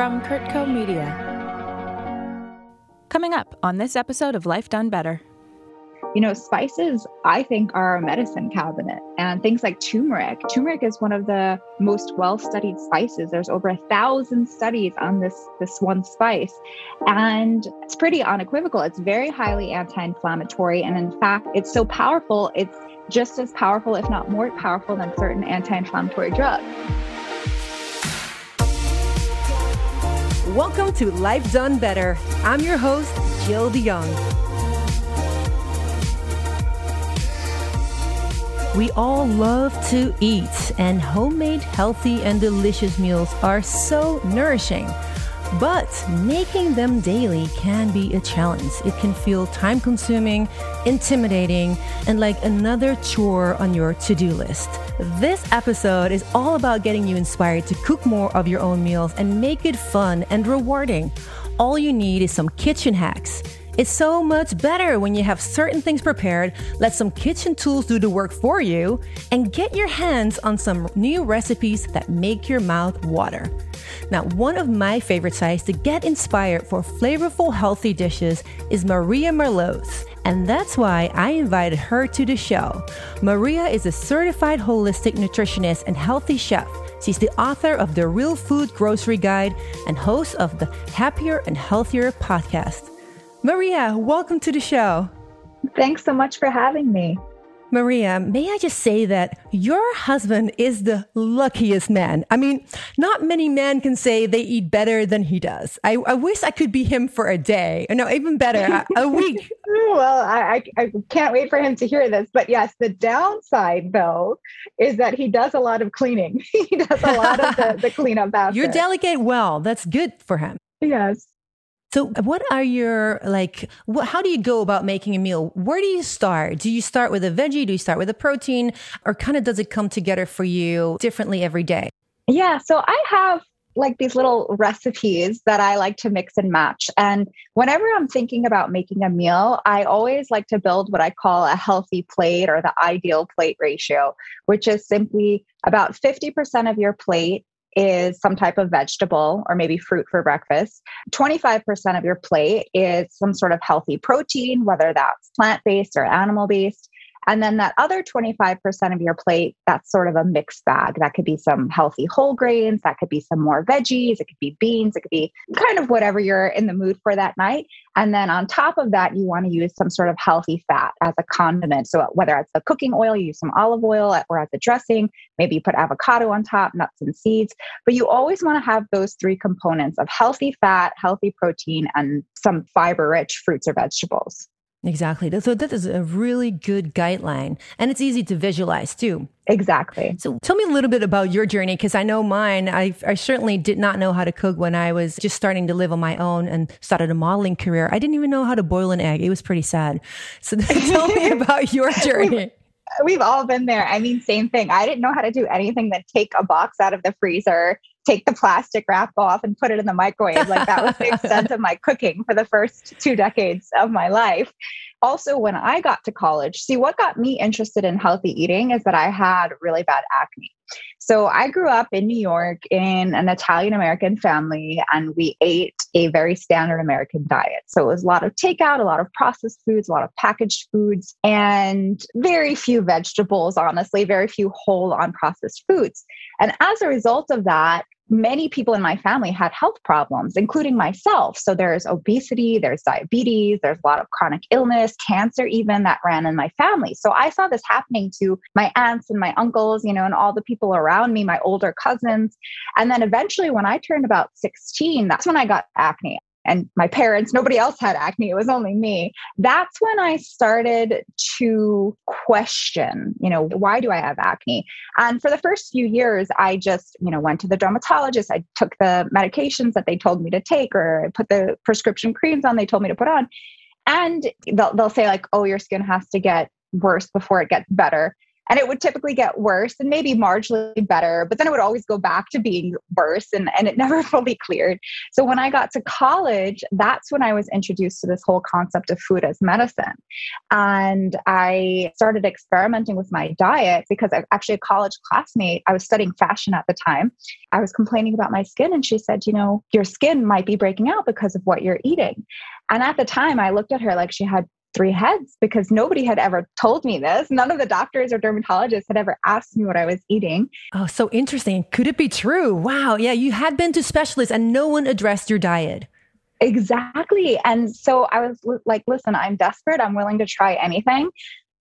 from Kurtco Media. Coming up on this episode of Life Done Better. You know, spices, I think, are a medicine cabinet, and things like turmeric. Turmeric is one of the most well-studied spices. There's over 1,000 studies on this one spice, and it's pretty unequivocal. It's very highly anti-inflammatory, and in fact, it's so powerful, it's just as powerful, if not more powerful, than certain anti-inflammatory drugs. Welcome to Life Done Better. I'm your host, Jill DeYoung. We all love to eat, and homemade, healthy, and delicious meals are so nourishing. But making them daily can be a challenge. It can feel time-consuming, intimidating, and like another chore on your to-do list. This episode is all about getting you inspired to cook more of your own meals and make it fun and rewarding. All you need is some kitchen hacks. It's so much better when you have certain things prepared, let some kitchen tools do the work for you, and get your hands on some new recipes that make your mouth water. Now, one of my favorite sites to get inspired for flavorful, healthy dishes is Maria Marlowe's, and that's why I invited her to the show. Maria is a certified holistic nutritionist and healthy chef. She's the author of The Real Food Grocery Guide and host of the Happier and Healthier podcast. Maria, welcome to the show. Thanks so much for having me. Maria, may I just say that your husband is the luckiest man. I mean, not many men can say they eat better than he does. I wish I could be him for a day. No, even better, a week. Well, I can't wait for him to hear this. But yes, the downside, though, is that he does a lot of cleaning. He does a lot of the cleanup after. You delegate well. That's good for him. Yes. So what are your, how do you go about making a meal? Where do you start? Do you start with a veggie? Do you start with a protein? Or kind of does it come together for you differently every day? Yeah, so I have these little recipes that I like to mix and match. And whenever I'm thinking about making a meal, I always like to build what I call a healthy plate or the ideal plate ratio, which is simply about 50% of your plate is some type of vegetable or maybe fruit for breakfast. 25% of your plate is some sort of healthy protein, whether that's plant-based or animal-based. And then that other 25% of your plate, that's sort of a mixed bag. That could be some healthy whole grains. That could be some more veggies. It could be beans. It could be kind of whatever you're in the mood for that night. And then on top of that, you want to use some sort of healthy fat as a condiment. So whether it's a cooking oil, you use some olive oil, or as a dressing, maybe you put avocado on top, nuts and seeds. But you always want to have those three components of healthy fat, healthy protein, and some fiber-rich fruits or vegetables. Exactly. So that is a really good guideline, and it's easy to visualize too. Exactly. So tell me a little bit about your journey, because I know mine. I certainly did not know how to cook when I was just starting to live on my own and started a modeling career. I didn't even know how to boil an egg. It was pretty sad. So tell me about your journey. We've all been there. I mean, same thing. I didn't know how to do anything than take a box out of the freezer, take the plastic wrap off and put it in the microwave. That was the extent of my cooking for the first 2 decades of my life. Also, when I got to college, what got me interested in healthy eating is that I had really bad acne. So I grew up in New York in an Italian-American family, and we ate a very standard American diet. So it was a lot of takeout, a lot of processed foods, a lot of packaged foods, and very few vegetables, honestly, very few whole unprocessed foods. And as a result of that, many people in my family had health problems, including myself. So there's obesity, there's diabetes, there's a lot of chronic illness, cancer even that ran in my family. So I saw this happening to my aunts and my uncles, and all the people around me, my older cousins. And then eventually when I turned about 16, that's when I got acne. And my parents, nobody else had acne. It was only me. That's when I started to question, why do I have acne? And for the first few years, I just, went to the dermatologist. I took the medications that they told me to take, or I put the prescription creams on they told me to put on. And they'll say your skin has to get worse before it gets better. And it would typically get worse and maybe marginally better, but then it would always go back to being worse and it never fully cleared. So when I got to college, that's when I was introduced to this whole concept of food as medicine. And I started experimenting with my diet because I actually a college classmate, I was studying fashion at the time. I was complaining about my skin and she said, you know, your skin might be breaking out because of what you're eating. And at the time I looked at her like she had three heads because nobody had ever told me this. None of the doctors or dermatologists had ever asked me what I was eating. Oh, so interesting. Could it be true? Wow. Yeah. You had been to specialists and no one addressed your diet. Exactly. And so I was like, listen, I'm desperate. I'm willing to try anything.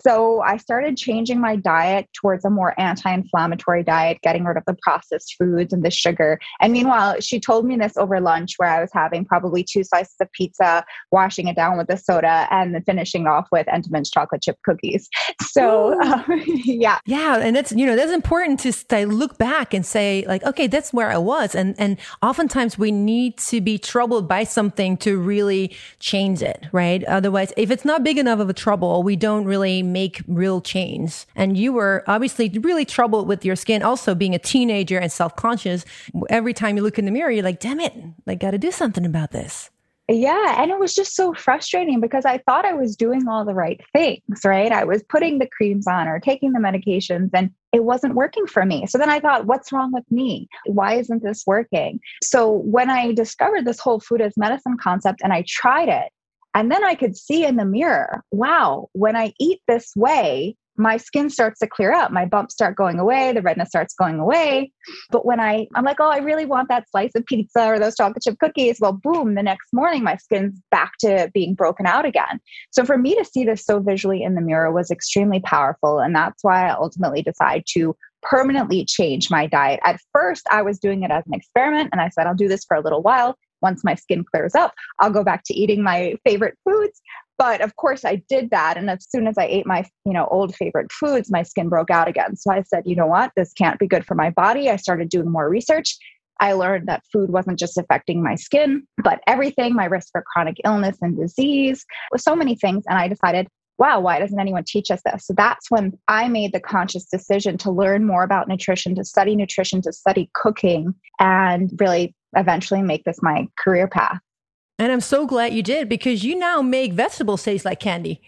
So I started changing my diet towards a more anti-inflammatory diet, getting rid of the processed foods and the sugar. And meanwhile, she told me this over lunch where I was having probably 2 slices of pizza, washing it down with a soda, and then finishing off with Entenmann's chocolate chip cookies. So yeah. Yeah. And that's, you know, that's important to look back and say like, okay, that's where I was. And oftentimes we need to be troubled by something to really change it, right? Otherwise, if it's not big enough of a trouble, we don't really make real change. And you were obviously really troubled with your skin. Also being a teenager and self-conscious, every time you look in the mirror, you're like, damn it, I got to do something about this. Yeah. And it was just so frustrating because I thought I was doing all the right things, right? I was putting the creams on or taking the medications and it wasn't working for me. So then I thought, what's wrong with me? Why isn't this working? So when I discovered this whole food as medicine concept and I tried it, and then I could see in the mirror, wow, when I eat this way, my skin starts to clear up. My bumps start going away. The redness starts going away. But when I'm like, oh, I really want that slice of pizza or those chocolate chip cookies. Well, boom, the next morning, my skin's back to being broken out again. So for me to see this so visually in the mirror was extremely powerful. And that's why I ultimately decided to permanently change my diet. At first, I was doing it as an experiment. And I said, I'll do this for a little while. Once my skin clears up, I'll go back to eating my favorite foods. But of course I did that. And as soon as I ate my, old favorite foods, my skin broke out again. So I said, you know what, this can't be good for my body. I started doing more research. I learned that food wasn't just affecting my skin, but everything, my risk for chronic illness and disease, so many things. And I decided, wow, why doesn't anyone teach us this? So that's when I made the conscious decision to learn more about nutrition, to study cooking, and really eventually make this my career path. And I'm so glad you did because you now make vegetables taste like candy.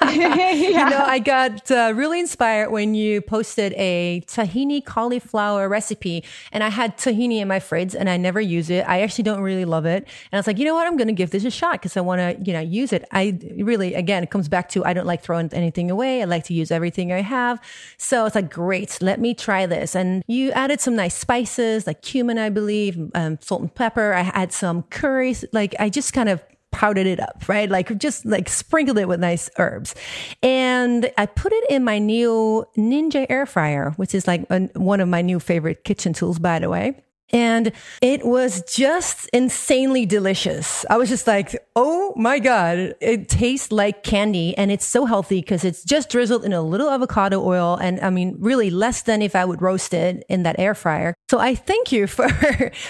Yeah. I got really inspired when you posted a tahini cauliflower recipe and I had tahini in my fridge and I never use it. I actually don't really love it. And I was like, you know what? I'm going to give this a shot because I want to, use it. I really, again, it comes back to, I don't like throwing anything away. I like to use everything I have. So it's like, great, let me try this. And you added some nice spices like cumin, I believe, salt and pepper. I had some curries. Like I just kind of powdered it up, right? Like just like sprinkled it with nice herbs. And I put it in my new Ninja air fryer, which is like one of my new favorite kitchen tools, by the way. And it was just insanely delicious. I was just like, oh my God, it tastes like candy. And it's so healthy because it's just drizzled in a little avocado oil. And I mean, really less than if I would roast it in that air fryer. So I thank you for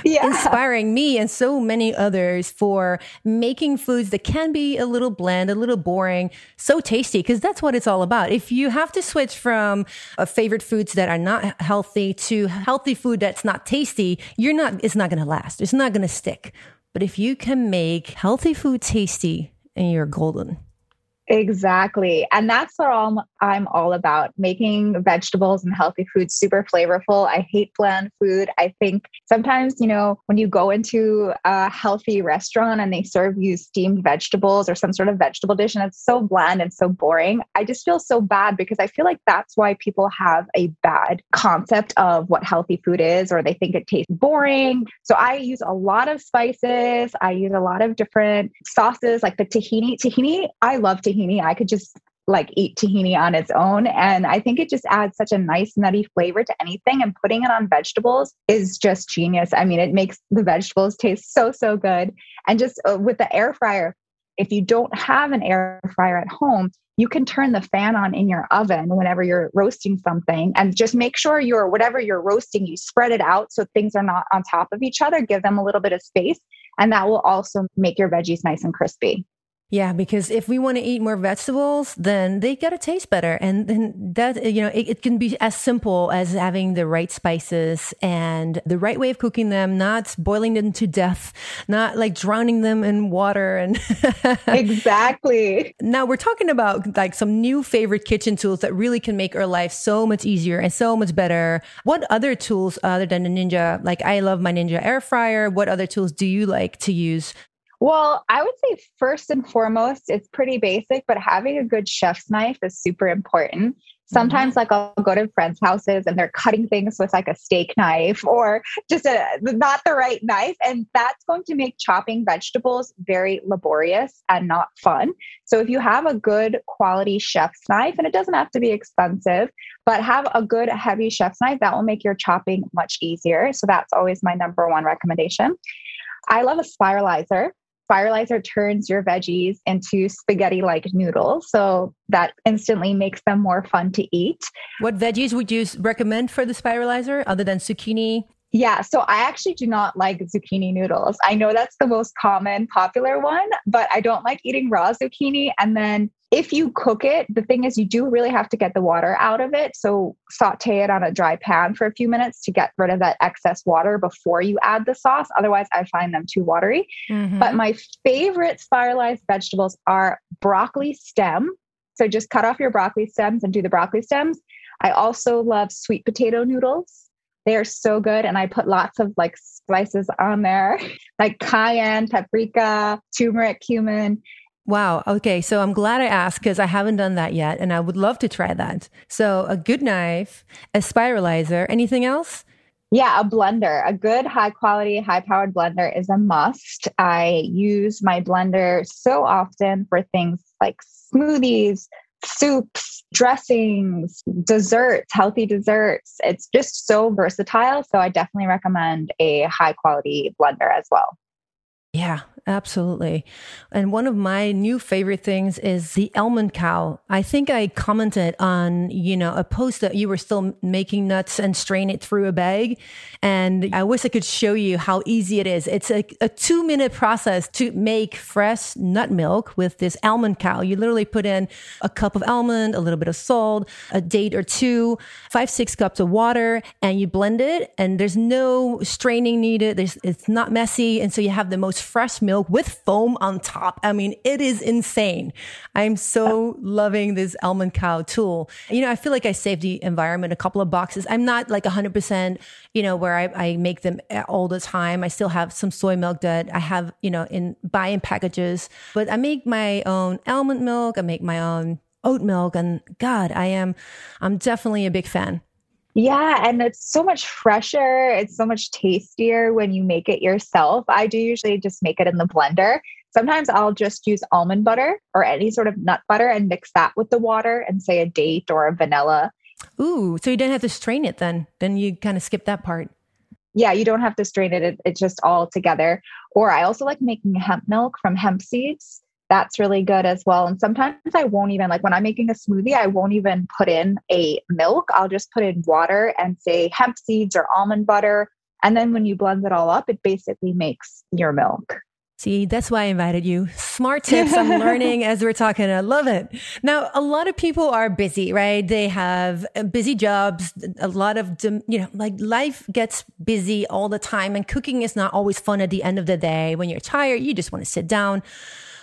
inspiring me and so many others for making foods that can be a little bland, a little boring, so tasty, because that's what it's all about. If you have to switch from favorite foods that are not healthy to healthy food that's not tasty, it's not going to last. It's not going to stick. But if you can make healthy food tasty, and you're golden. Exactly. And that's what I'm all about, making vegetables and healthy foods super flavorful. I hate bland food. I think sometimes, when you go into a healthy restaurant and they serve you steamed vegetables or some sort of vegetable dish, and it's so bland and so boring, I just feel so bad because I feel like that's why people have a bad concept of what healthy food is, or they think it tastes boring. So I use a lot of spices. I use a lot of different sauces, like the tahini. I love tahini. I could just eat tahini on its own. And I think it just adds such a nice nutty flavor to anything. And putting it on vegetables is just genius. I mean, it makes the vegetables taste so, so good. And just with the air fryer, if you don't have an air fryer at home, you can turn the fan on in your oven whenever you're roasting something and just make sure whatever you're roasting, you spread it out so things are not on top of each other, give them a little bit of space. And that will also make your veggies nice and crispy. Yeah, because if we want to eat more vegetables, then they got to taste better. And then that, you know, it can be as simple as having the right spices and the right way of cooking them, not boiling them to death, not like drowning them in water. And exactly. Now we're talking about like some new favorite kitchen tools that really can make our life so much easier and so much better. What other tools other than the Ninja? Like I love my Ninja air fryer. What other tools do you like to use? Well, I would say first and foremost, it's pretty basic, but having a good chef's knife is super important. Sometimes like I'll go to friends' houses and they're cutting things with like a steak knife or just not the right knife. And that's going to make chopping vegetables very laborious and not fun. So if you have a good quality chef's knife, and it doesn't have to be expensive, but have a good heavy chef's knife, that will make your chopping much easier. So that's always my number one recommendation. I love a spiralizer. Spiralizer turns your veggies into spaghetti-like noodles. So that instantly makes them more fun to eat. What veggies would you recommend for the spiralizer other than zucchini? Yeah, so I actually do not like zucchini noodles. I know that's the most common, popular one, but I don't like eating raw zucchini. And then if you cook it, the thing is you do really have to get the water out of it. So saute it on a dry pan for a few minutes to get rid of that excess water before you add the sauce. Otherwise, I find them too watery. Mm-hmm. But my favorite spiralized vegetables are broccoli stem. So just cut off your broccoli stems and do the broccoli stems. I also love sweet potato noodles. They are so good. And I put lots of like spices on there, like cayenne, paprika, turmeric, cumin. Wow. Okay. So I'm glad I asked because I haven't done that yet. And I would love to try that. So a good knife, a spiralizer, anything else? Yeah, a blender. A good high quality, high powered blender is a must. I use my blender so often for things like smoothies, soups, dressings, desserts, healthy desserts. It's just so versatile. So I definitely recommend a high quality blender as well. Yeah, absolutely. And one of my new favorite things is the almond cow. I think I commented on, a post that you were still making nuts and strain it through a bag. And I wish I could show you how easy it is. It's a 2-minute process to make fresh nut milk with this almond cow. You literally put in a cup of almond, a little bit of salt, a date or two, 5-6 cups of water, and you blend it. And there's no straining needed. It's not messy. And so you have the most fresh milk with foam on top. I mean, it is insane. I'm so loving this almond cow tool. I feel like I saved the environment a couple of boxes. I'm not like 100%, where I make them all the time. I still have some soy milk that I have, in buy-in packages, but I make my own almond milk. I make my own oat milk, and God, I'm definitely a big fan. Yeah. And it's so much fresher. It's so much tastier when you make it yourself. I do usually just make it in the blender. Sometimes I'll just use almond butter or any sort of nut butter and mix that with the water and say a date or a vanilla. Ooh, so you don't have to strain it then. Then you kind of skip that part. Yeah, you don't have to strain it. It's just all together. Or I also like making hemp milk from hemp seeds. That's really good as well. And sometimes I won't even, like when I'm making a smoothie, I won't even put in a milk. I'll just put in water and say hemp seeds or almond butter. And then when you blend it all up, it basically makes your milk. See, that's why I invited you. Smart tips I'm learning as we're talking. I love it. Now, a lot of people are busy, right? They have busy jobs. A lot of, like life gets busy all the time. And cooking is not always fun at the end of the day. When you're tired, you just want to sit down.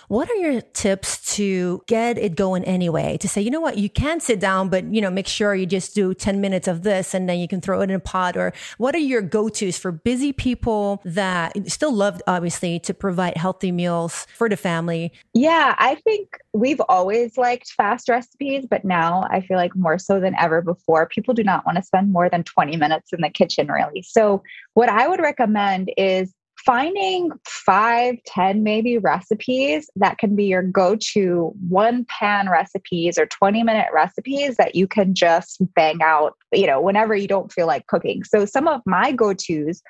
What are your tips to get it going anyway? To say, you know what, you can sit down, but, make sure you just do 10 minutes of this and then you can throw it in a pot. Or what are your go-tos for busy people that still love, obviously, to provide healthy meals for the family? Yeah, I think we've always liked fast recipes, but now I feel like more so than ever before, people do not want to spend more than 20 minutes in the kitchen, really. So what I would recommend is finding 5-10 maybe recipes that can be your go-to 1-pan recipes or 20-minute recipes that you can just bang out, whenever you don't feel like cooking. So some of my go-tos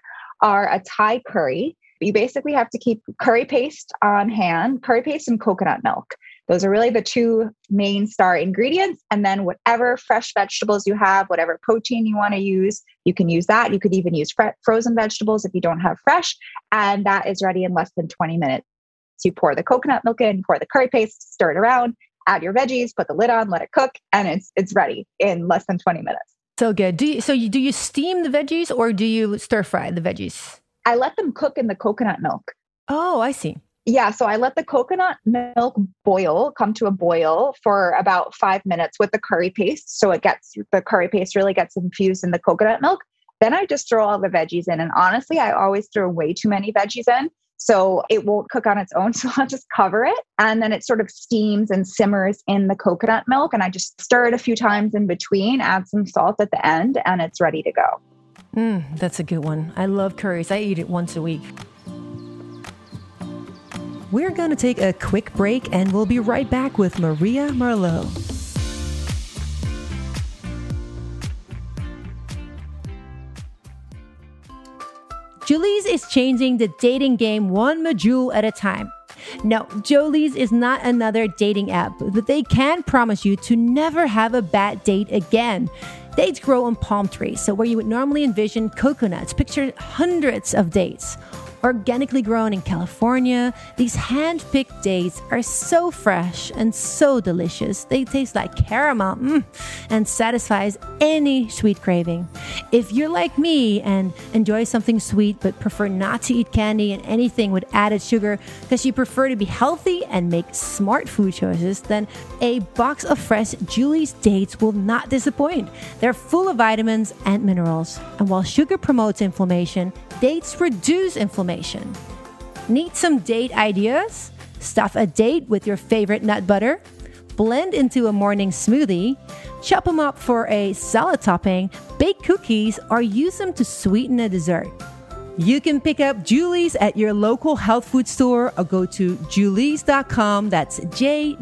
are a Thai curry. You basically have to keep curry paste on hand, curry paste and coconut milk. Those are really the two main star ingredients. And then whatever fresh vegetables you have, whatever protein you want to use, you can use that. You could even use frozen vegetables if you don't have fresh. And that is ready in less than 20 minutes. So you pour the coconut milk in, pour the curry paste, stir it around, add your veggies, put the lid on, let it cook, and it's ready in less than 20 minutes. So good. Do you steam the veggies or do you stir fry the veggies? I let them cook in the coconut milk. Oh, I see. Yeah. So I let the coconut milk boil, come to a boil for about 5 minutes with the curry paste. So the curry paste really gets infused in the coconut milk. Then I just throw all the veggies in. And honestly, I always throw way too many veggies in. So it won't cook on its own. So I'll just cover it. And then it sort of steams and simmers in the coconut milk. And I just stir it a few times in between, add some salt at the end, and it's ready to go. That's a good one. I love curries. I eat it once a week. We're going to take a quick break and we'll be right back with Maria Marlowe. Jooliees is changing the dating game one medjool at a time. No, Jooliees is not another dating app, but they can promise you to never have a bad date again. Dates grow on palm trees, so where you would normally envision coconuts, picture hundreds of dates. Organically grown in California, these hand-picked dates are so fresh and so delicious. They taste like caramel and satisfies any sweet craving. If you're like me and enjoy something sweet but prefer not to eat candy and anything with added sugar because you prefer to be healthy and make smart food choices, then a box of fresh Jooliees dates will not disappoint. They're full of vitamins and minerals. And while sugar promotes inflammation, dates reduce inflammation. Need some date ideas? Stuff a date with your favorite nut butter, blend into a morning smoothie, chop them up for a salad topping, bake cookies, or use them to sweeten a dessert. You can pick up Jooliees at your local health food store or go to jooliees.com, that's JOOLIES,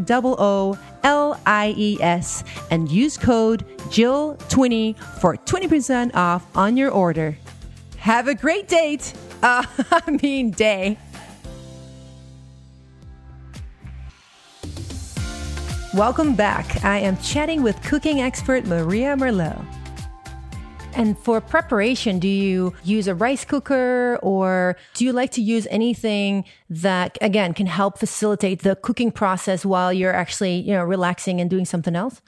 and use code JILL20 for 20% off on your order. Have a great date. Day. Welcome back. I am chatting with cooking expert Maria Marlowe. And for preparation, do you use a rice cooker or do you like to use anything that, again, can help facilitate the cooking process while you're actually, relaxing and doing something else?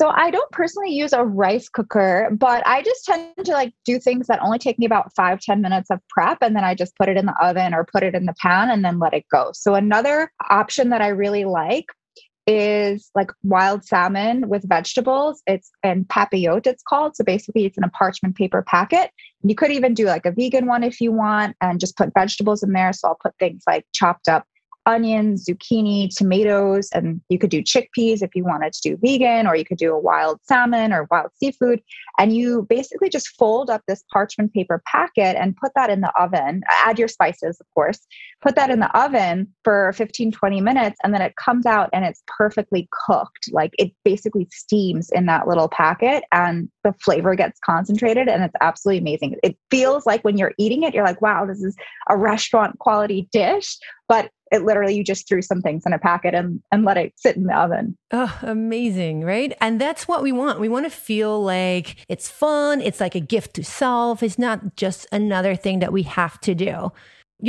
So I don't personally use a rice cooker, but I just tend to do things that only take me about 5-10 minutes of prep. And then I just put it in the oven or put it in the pan and then let it go. So another option that I really like is wild salmon with vegetables. It's in papillote, it's called. So basically it's in a parchment paper packet. And you could even do a vegan one if you want and just put vegetables in there. So I'll put things like chopped up onions, zucchini, tomatoes, and you could do chickpeas if you wanted to do vegan, or you could do a wild salmon or wild seafood. And you basically just fold up this parchment paper packet and put that in the oven, add your spices, of course, put that in the oven for 15-20 minutes. And then it comes out and it's perfectly cooked. It basically steams in that little packet and the flavor gets concentrated and it's absolutely amazing. It feels like when you're eating it, you're like, wow, this is a restaurant quality dish, but it literally, you just threw some things in a packet and let it sit in the oven. Oh, amazing, right? And that's what we want. We want to feel like it's fun. It's like a gift to self. It's not just another thing that we have to do.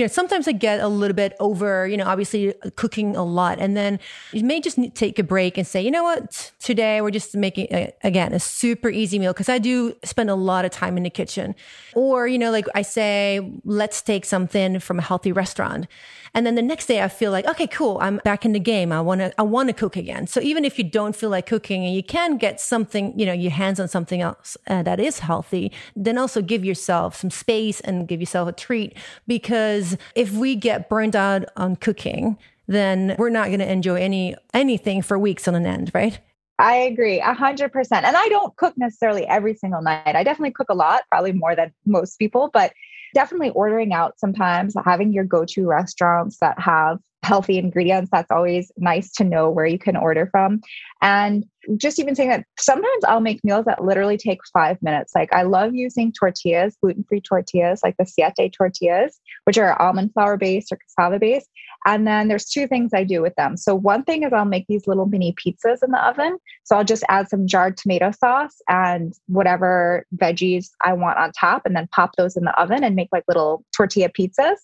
Sometimes I get a little bit over, obviously cooking a lot. And then you may just need to take a break and say, you know what, today we're just making, a super easy meal. Because I do spend a lot of time in the kitchen. Or, I say, let's take something from a healthy restaurant. And then the next day I feel like, okay, cool. I'm back in the game. I want to cook again. So even if you don't feel like cooking and you can get something, your hands on something else that is healthy, then also give yourself some space and give yourself a treat. Because if we get burned out on cooking, then we're not going to enjoy anything for weeks on end, right? I agree 100%. And I don't cook necessarily every single night. I definitely cook a lot, probably more than most people, but definitely ordering out sometimes, having your go-to restaurants that have healthy ingredients. That's always nice to know where you can order from. And just even saying that sometimes I'll make meals that literally take 5 minutes. I love using tortillas, gluten-free tortillas, like the Siete tortillas, which are almond flour based or cassava based. And then there's two things I do with them. So one thing is I'll make these little mini pizzas in the oven. So I'll just add some jarred tomato sauce and whatever veggies I want on top and then pop those in the oven and make little tortilla pizzas,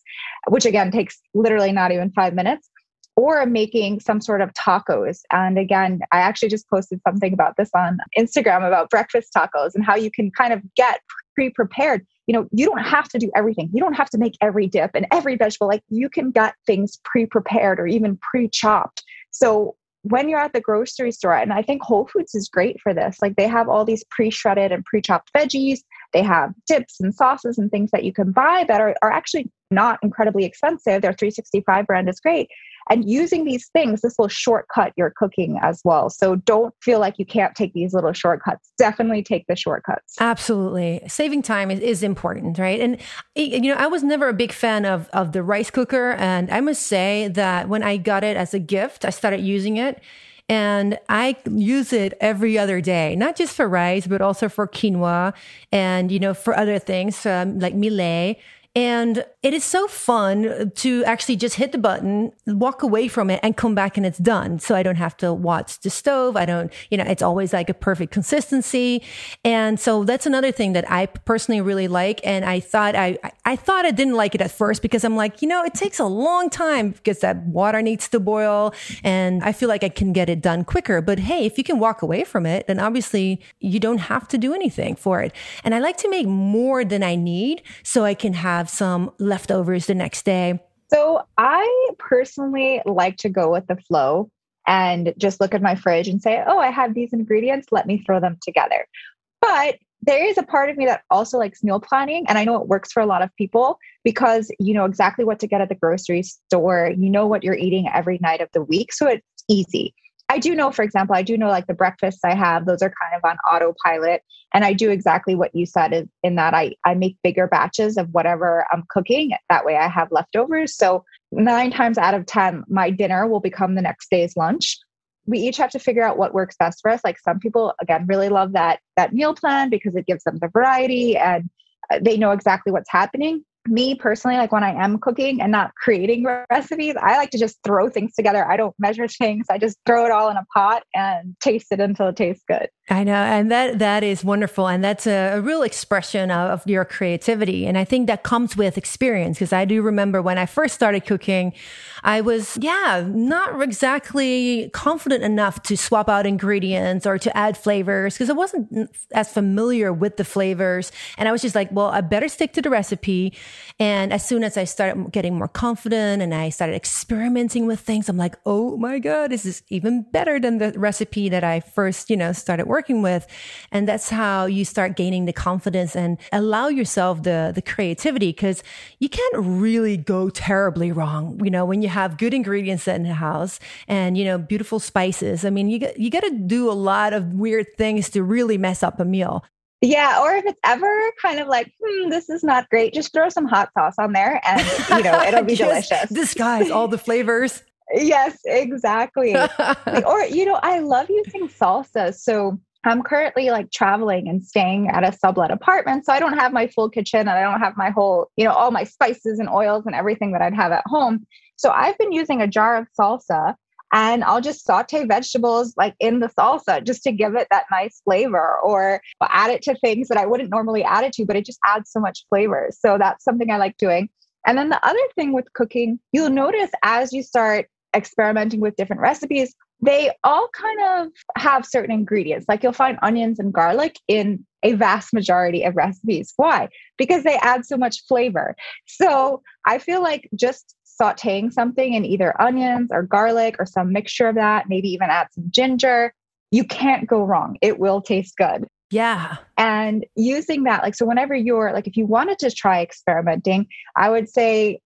which again takes literally not even 5 minutes. or making some sort of tacos. And again, I actually just posted something about this on Instagram about breakfast tacos and how you can kind of get pre-prepared. You know, you don't have to do everything. You don't have to make every dip and every vegetable. Like, you can get things pre-prepared or even pre-chopped. So when you're at the grocery store, and I think Whole Foods is great for this, like they have all these pre-shredded and pre-chopped veggies. They have dips and sauces and things that you can buy that are actually not incredibly expensive. Their 365 brand is great. And using these things, this will shortcut your cooking as well. So don't feel like you can't take these little shortcuts. Definitely take the shortcuts. Absolutely. Saving time is important, right? And, you know, I was never a big fan of the rice cooker. And I must say that when I got it as a gift, I started using it. And I use it every other day, not just for rice, but also for quinoa and, you know, for other things like millet. And it is so fun to actually just hit the button, walk away from it and come back and it's done. So I don't have to watch the stove. I don't, you know, it's always like a perfect consistency. And so that's another thing that I personally really like. And I thought I didn't like it at first because I'm like, you know, it takes a long time because that water needs to boil and I feel like I can get it done quicker. But hey, if you can walk away from it, then obviously you don't have to do anything for it. And I like to make more than I need so I can have some leftovers the next day. So I personally like to go with the flow and just look at my fridge and say, oh, I have these ingredients. Let me throw them together. But there is a part of me that also likes meal planning. And I know it works for a lot of people because you know exactly what to get at the grocery store. You know what you're eating every night of the week. So it's easy. I do know, for example, like the breakfasts I have, those are kind of on autopilot. And I do exactly what you said is in that I make bigger batches of whatever I'm cooking. That way I have leftovers. So 9 times out of 10, my dinner will become the next day's lunch. We each have to figure out what works best for us. Like some people, again, really love that meal plan because it gives them the variety and they know exactly what's happening. Me personally, like when I am cooking and not creating recipes, I like to just throw things together. I don't measure things. I just throw it all in a pot and taste it until it tastes good. I know. And that is wonderful. And that's a real expression of your creativity. And I think that comes with experience because I do remember when I first started cooking, I was, not exactly confident enough to swap out ingredients or to add flavors because I wasn't as familiar with the flavors. And I was just like, well, I better stick to the recipe. And as soon as I started getting more confident and I started experimenting with things, I'm like, oh my God, this is even better than the recipe that I first, started working with. And that's how you start gaining the confidence and allow yourself the creativity because you can't really go terribly wrong. You know, when you have good ingredients in the house and, beautiful spices, I mean, you got to do a lot of weird things to really mess up a meal. Yeah. Or if it's ever kind of like, this is not great, just throw some hot sauce on there and, it'll be delicious. Disguise all the flavors. Yes, exactly. I love using salsa. So I'm currently like traveling and staying at a sublet apartment. So I don't have my full kitchen and I don't have my whole, all my spices and oils and everything that I'd have at home. So I've been using a jar of salsa. And I'll just saute vegetables like in the salsa just to give it that nice flavor or add it to things that I wouldn't normally add it to, but it just adds so much flavor. So that's something I like doing. And then the other thing with cooking, you'll notice as you start experimenting with different recipes, they all kind of have certain ingredients. Like you'll find onions and garlic in a vast majority of recipes. Why? Because they add so much flavor. So I feel like just sauteing something in either onions or garlic or some mixture of that, maybe even add some ginger. You can't go wrong. It will taste good. Yeah. And using that, like, so whenever you're like, if you wanted to try experimenting, I would say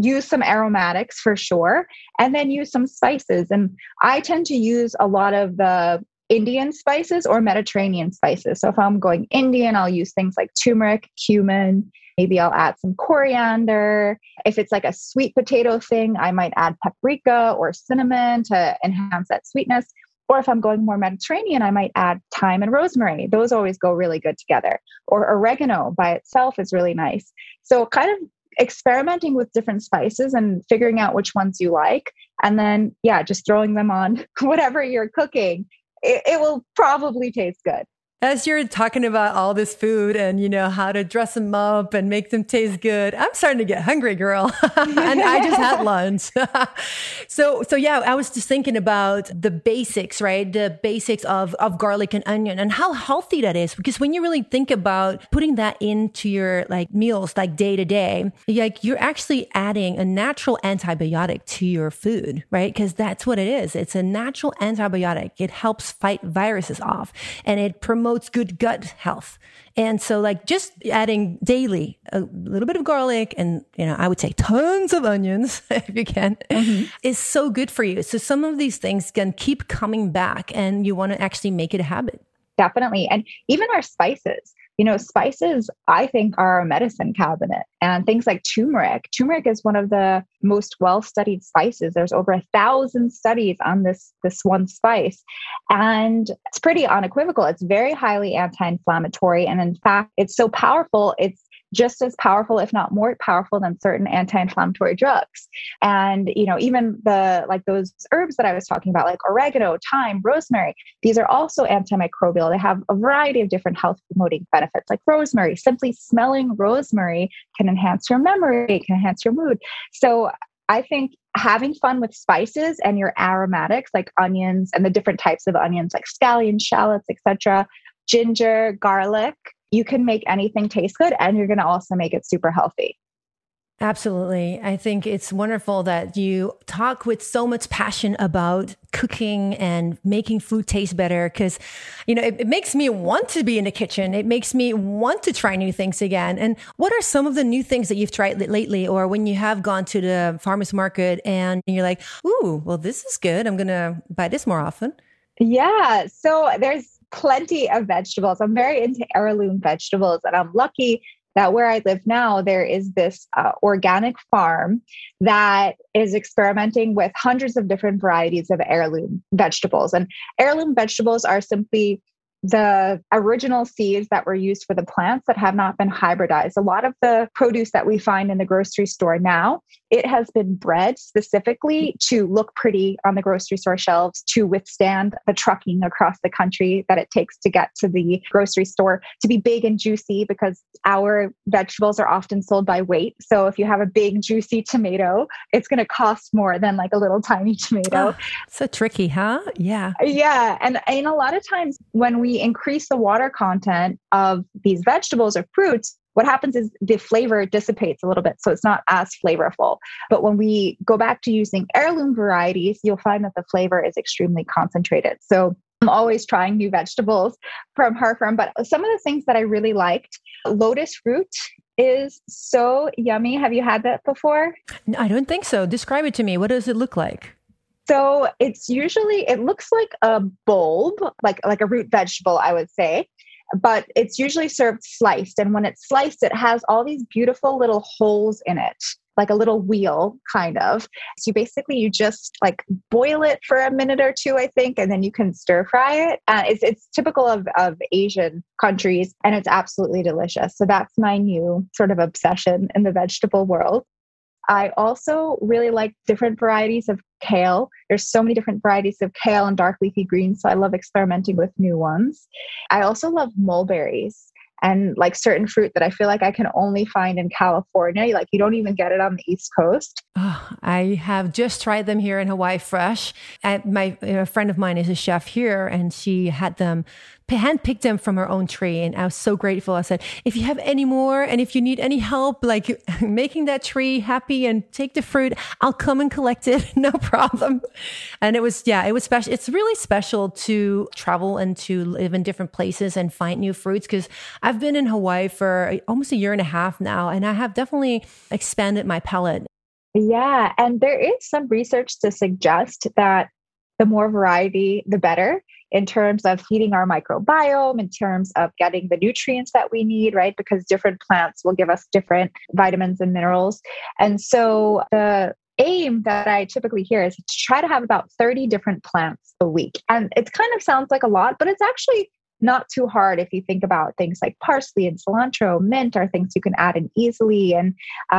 use some aromatics for sure. And then use some spices. And I tend to use a lot of the Indian spices or Mediterranean spices. So if I'm going Indian, I'll use things like turmeric, cumin. Maybe I'll add some coriander. If it's like a sweet potato thing, I might add paprika or cinnamon to enhance that sweetness. Or if I'm going more Mediterranean, I might add thyme and rosemary. Those always go really good together. Or oregano by itself is really nice. So kind of experimenting with different spices and figuring out which ones you like. And then, just throwing them on whatever you're cooking. It will probably taste good. as you're talking about all this food and, you know, how to dress them up and make them taste good, I'm starting to get hungry, girl. And I just had lunch. So yeah, I was just thinking about the basics, right? The basics of garlic and onion and how healthy that is. Because when you really think about putting that into your like meals, like day to day, like you're actually adding a natural antibiotic to your food, right? Because that's what it is. It's a natural antibiotic. It helps fight viruses off and it promotes good gut health. And so like just adding daily a little bit of garlic and, you know, I would say tons of onions if you can, is so good for you. So some of these things can keep coming back and you want to actually make it a habit. Definitely. And even our spices, you know, spices, I think, are a medicine cabinet, and things like turmeric. Turmeric is one of the most well-studied spices. There's over 1,000 studies on this one spice, and it's pretty unequivocal. It's very highly anti-inflammatory. And in fact, it's so powerful. It's just as powerful, if not more powerful, than certain anti-inflammatory drugs. And, you know, even those herbs that I was talking about, like oregano, thyme, rosemary, these are also antimicrobial. They have a variety of different health promoting benefits, like rosemary. Simply smelling rosemary can enhance your memory, can enhance your mood. So I think having fun with spices and your aromatics, like onions and the different types of onions, like scallions, shallots, etc., ginger, garlic, you can make anything taste good, and you're going to also make it super healthy. Absolutely. I think it's wonderful that you talk with so much passion about cooking and making food taste better, because, you know, it makes me want to be in the kitchen. It makes me want to try new things again. And what are some of the new things that you've tried lately, or when you have gone to the farmer's market and you're like, ooh, well, this is good. I'm going to buy this more often. Yeah. So there's plenty of vegetables. I'm very into heirloom vegetables, and I'm lucky that where I live now, there is this organic farm that is experimenting with hundreds of different varieties of heirloom vegetables. And heirloom vegetables are simply the original seeds that were used for the plants that have not been hybridized. A lot of the produce that we find in the grocery store now, it has been bred specifically to look pretty on the grocery store shelves, to withstand the trucking across the country that it takes to get to the grocery store, to be big and juicy, because our vegetables are often sold by weight. So if you have a big juicy tomato, it's going to cost more than like a little tiny tomato. Oh, so tricky, huh? Yeah. Yeah. And a lot of times when we increase the water content of these vegetables or fruits, what happens is the flavor dissipates a little bit, so it's not as flavorful. But when we go back to using heirloom varieties, you'll find that the flavor is extremely concentrated. So I'm always trying new vegetables from Harfram. But some of the things that I really liked, lotus root is so yummy. Have you had that before? No, I don't think so. Describe it to me. What does it look like? So it looks like a bulb, like a root vegetable, I would say. But it's usually served sliced. And when it's sliced, it has all these beautiful little holes in it, like a little wheel, kind of. So you just like boil it for a minute or two, I think, and then you can stir fry it. It's typical of Asian countries, and it's absolutely delicious. So that's my new sort of obsession in the vegetable world. I also really like different varieties of kale. There's so many different varieties of kale and dark leafy greens, so I love experimenting with new ones. I also love mulberries, and like certain fruit that I feel like I can only find in California. Like you don't even get it on the East Coast. Oh, I have just tried them here in Hawaii fresh. A friend of mine is a chef here, and she had them, handpicked them from her own tree. And I was so grateful. I said, if you have any more, and if you need any help, like making that tree happy and take the fruit, I'll come and collect it. No problem. And it was special. It's really special to travel and to live in different places and find new fruits, because I've been in Hawaii for almost a year and a half now, and I have definitely expanded my palate. Yeah. And there is some research to suggest that the more variety, the better, in terms of feeding our microbiome, in terms of getting the nutrients that we need, right? Because different plants will give us different vitamins and minerals. And so the aim that I typically hear is to try to have about 30 different plants a week. And it kind of sounds like a lot, but it's actually not too hard if you think about things like parsley and cilantro. Mint are things you can add in easily. And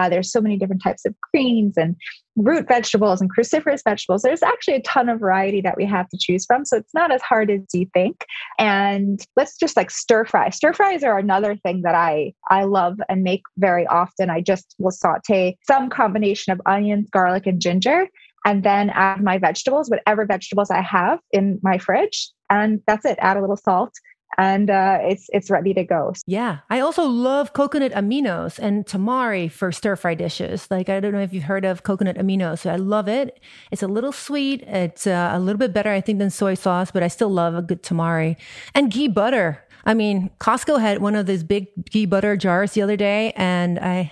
there's so many different types of greens and root vegetables and cruciferous vegetables. There's actually a ton of variety that we have to choose from. So it's not as hard as you think. And let's just like stir fry. Stir fries are another thing that I love and make very often. I just will saute some combination of onions, garlic, and ginger, and then add my vegetables, whatever vegetables I have in my fridge. And that's it. Add a little salt. And it's ready to go. Yeah. I also love coconut aminos and tamari for stir fry dishes. Like, I don't know if you've heard of coconut aminos. So I love it. It's a little sweet. It's a little bit better, I think, than soy sauce, but I still love a good tamari. And ghee butter. I mean, Costco had one of those big ghee butter jars the other day, and I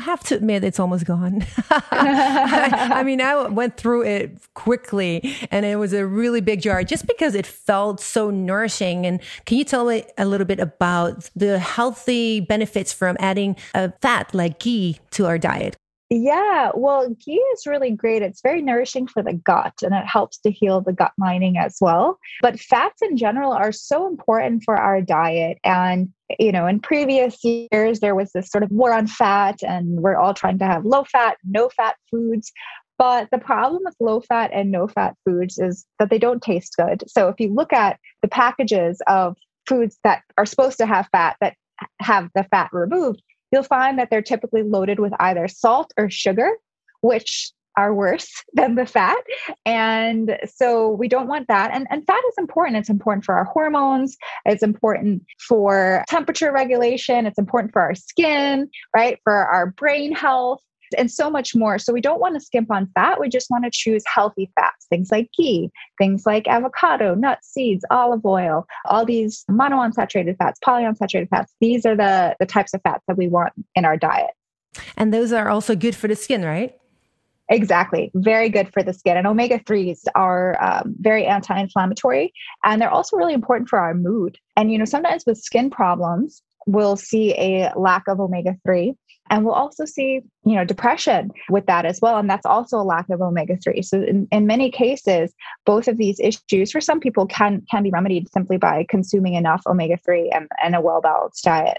have to admit it's almost gone. I went through it quickly, and it was a really big jar just because it felt so nourishing. And can you tell me a little bit about the healthy benefits from adding a fat like ghee to our diet? Yeah, well, ghee is really great. It's very nourishing for the gut, and it helps to heal the gut lining as well. But fats in general are so important for our diet. And, you know, in previous years, there was this sort of war on fat, and we're all trying to have low fat, no fat foods. But the problem with low fat and no fat foods is that they don't taste good. So if you look at the packages of foods that are supposed to have fat that have the fat removed, you'll find that they're typically loaded with either salt or sugar, which are worse than the fat. And so we don't want that. And fat is important. It's important for our hormones. It's important for temperature regulation. It's important for our skin, right? For our brain health and so much more. So we don't want to skimp on fat. We just want to choose healthy fats, things like ghee, things like avocado, nuts, seeds, olive oil, all these monounsaturated fats, polyunsaturated fats. These are the types of fats that we want in our diet. And those are also good for the skin, right? Exactly. Very good for the skin. And omega-3s are very anti-inflammatory. And they're also really important for our mood. And, you know, sometimes with skin problems, we'll see a lack of omega-3. And we'll also see, you know, depression with that as well. And that's also a lack of omega-3. So in many cases, both of these issues for some people can be remedied simply by consuming enough omega-3 and a well-balanced diet.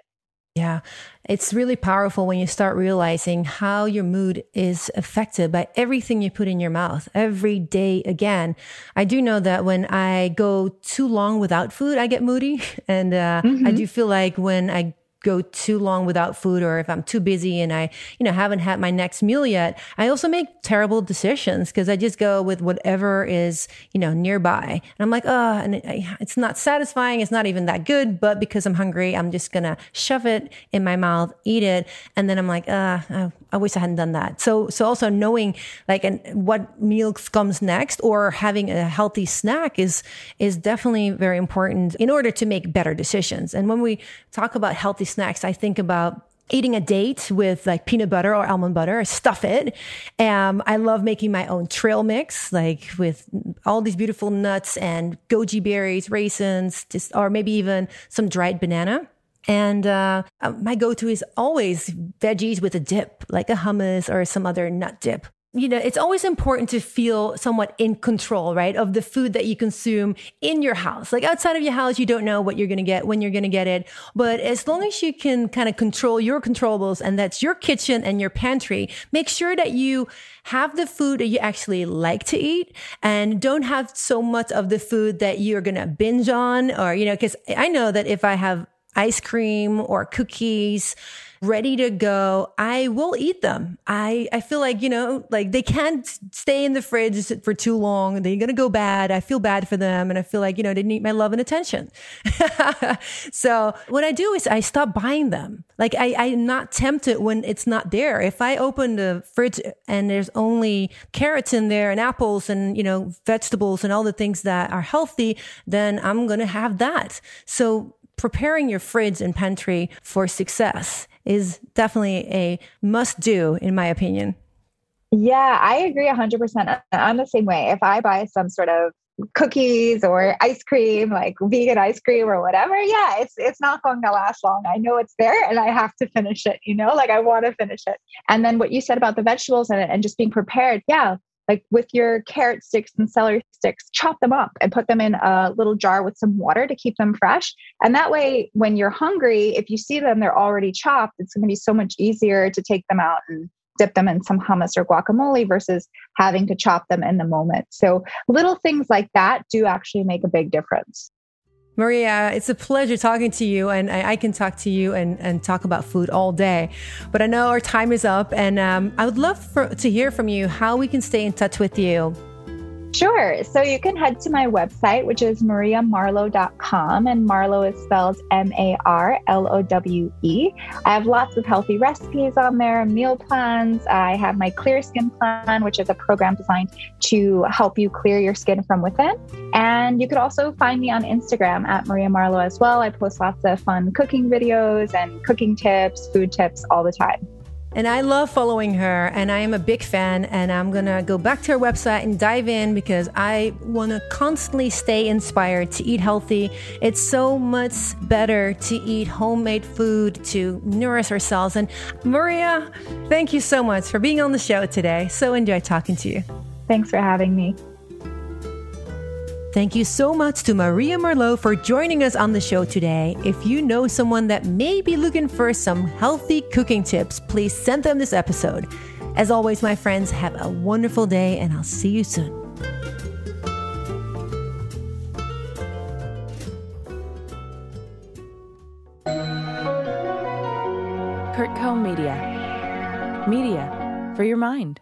Yeah. It's really powerful when you start realizing how your mood is affected by everything you put in your mouth every day. Again, I do know that when I go too long without food, I get moody. And I do feel like when I go too long without food, or if I'm too busy and I, you know, haven't had my next meal yet, I also make terrible decisions because I just go with whatever is, you know, nearby. And I'm like, oh, and it's not satisfying. It's not even that good, but because I'm hungry, I'm just going to shove it in my mouth, eat it. And then I'm like, I wish I hadn't done that. So also knowing like what meal comes next, or having a healthy snack is definitely very important in order to make better decisions. And when we talk about healthy snacks, I think about eating a date with like peanut butter or almond butter, stuff it. I love making my own trail mix, like with all these beautiful nuts and goji berries, raisins, or maybe even some dried banana. And my go-to is always veggies with a dip, like a hummus or some other nut dip. You know, it's always important to feel somewhat in control, right, of the food that you consume in your house. Like outside of your house, you don't know what you're going to get, when you're going to get it. But as long as you can kind of control your controllables, and that's your kitchen and your pantry, make sure that you have the food that you actually like to eat, and don't have so much of the food that you're going to binge on, or, you know, because I know that if I have ice cream or cookies ready to go, I will eat them. I feel like, you know, like they can't stay in the fridge for too long. They're going to go bad. I feel bad for them. And I feel like, you know, they need my love and attention. So what I do is I stop buying them. Like I'm not tempted when it's not there. If I open the fridge and there's only carrots in there and apples and, you know, vegetables and all the things that are healthy, then I'm going to have that. So preparing your fridge and pantry for success is definitely a must do, in my opinion. Yeah, I agree 100%. I'm the same way. If I buy some sort of cookies or ice cream, like vegan ice cream or whatever, yeah, it's not going to last long. I know it's there and I have to finish it, you know, like I want to finish it. And then what you said about the vegetables and just being prepared. Yeah. like with your carrot sticks and celery sticks, chop them up and put them in a little jar with some water to keep them fresh. And that way, when you're hungry, if you see them, they're already chopped. It's going to be so much easier to take them out and dip them in some hummus or guacamole versus having to chop them in the moment. So little things like that do actually make a big difference. Maria, it's a pleasure talking to you, and I can talk to you and talk about food all day, but I know our time is up, and I would love to hear from you how we can stay in touch with you. Sure. So you can head to my website, which is mariamarlowe.com, and Marlowe is spelled Marlowe. I have lots of healthy recipes on there, meal plans. I have my Clear Skin Plan, which is a program designed to help you clear your skin from within. And you could also find me on Instagram at Maria Marlowe as well. I post lots of fun cooking videos and cooking tips, food tips all the time. And I love following her, and I am a big fan, and I'm going to go back to her website and dive in because I want to constantly stay inspired to eat healthy. It's so much better to eat homemade food, to nourish ourselves. And Maria, thank you so much for being on the show today. So enjoyed talking to you. Thanks for having me. Thank you so much to Maria Marlowe for joining us on the show today. If you know someone that may be looking for some healthy cooking tips, please send them this episode. As always, my friends, have a wonderful day, and I'll see you soon. Kurtco Media. Media for your mind.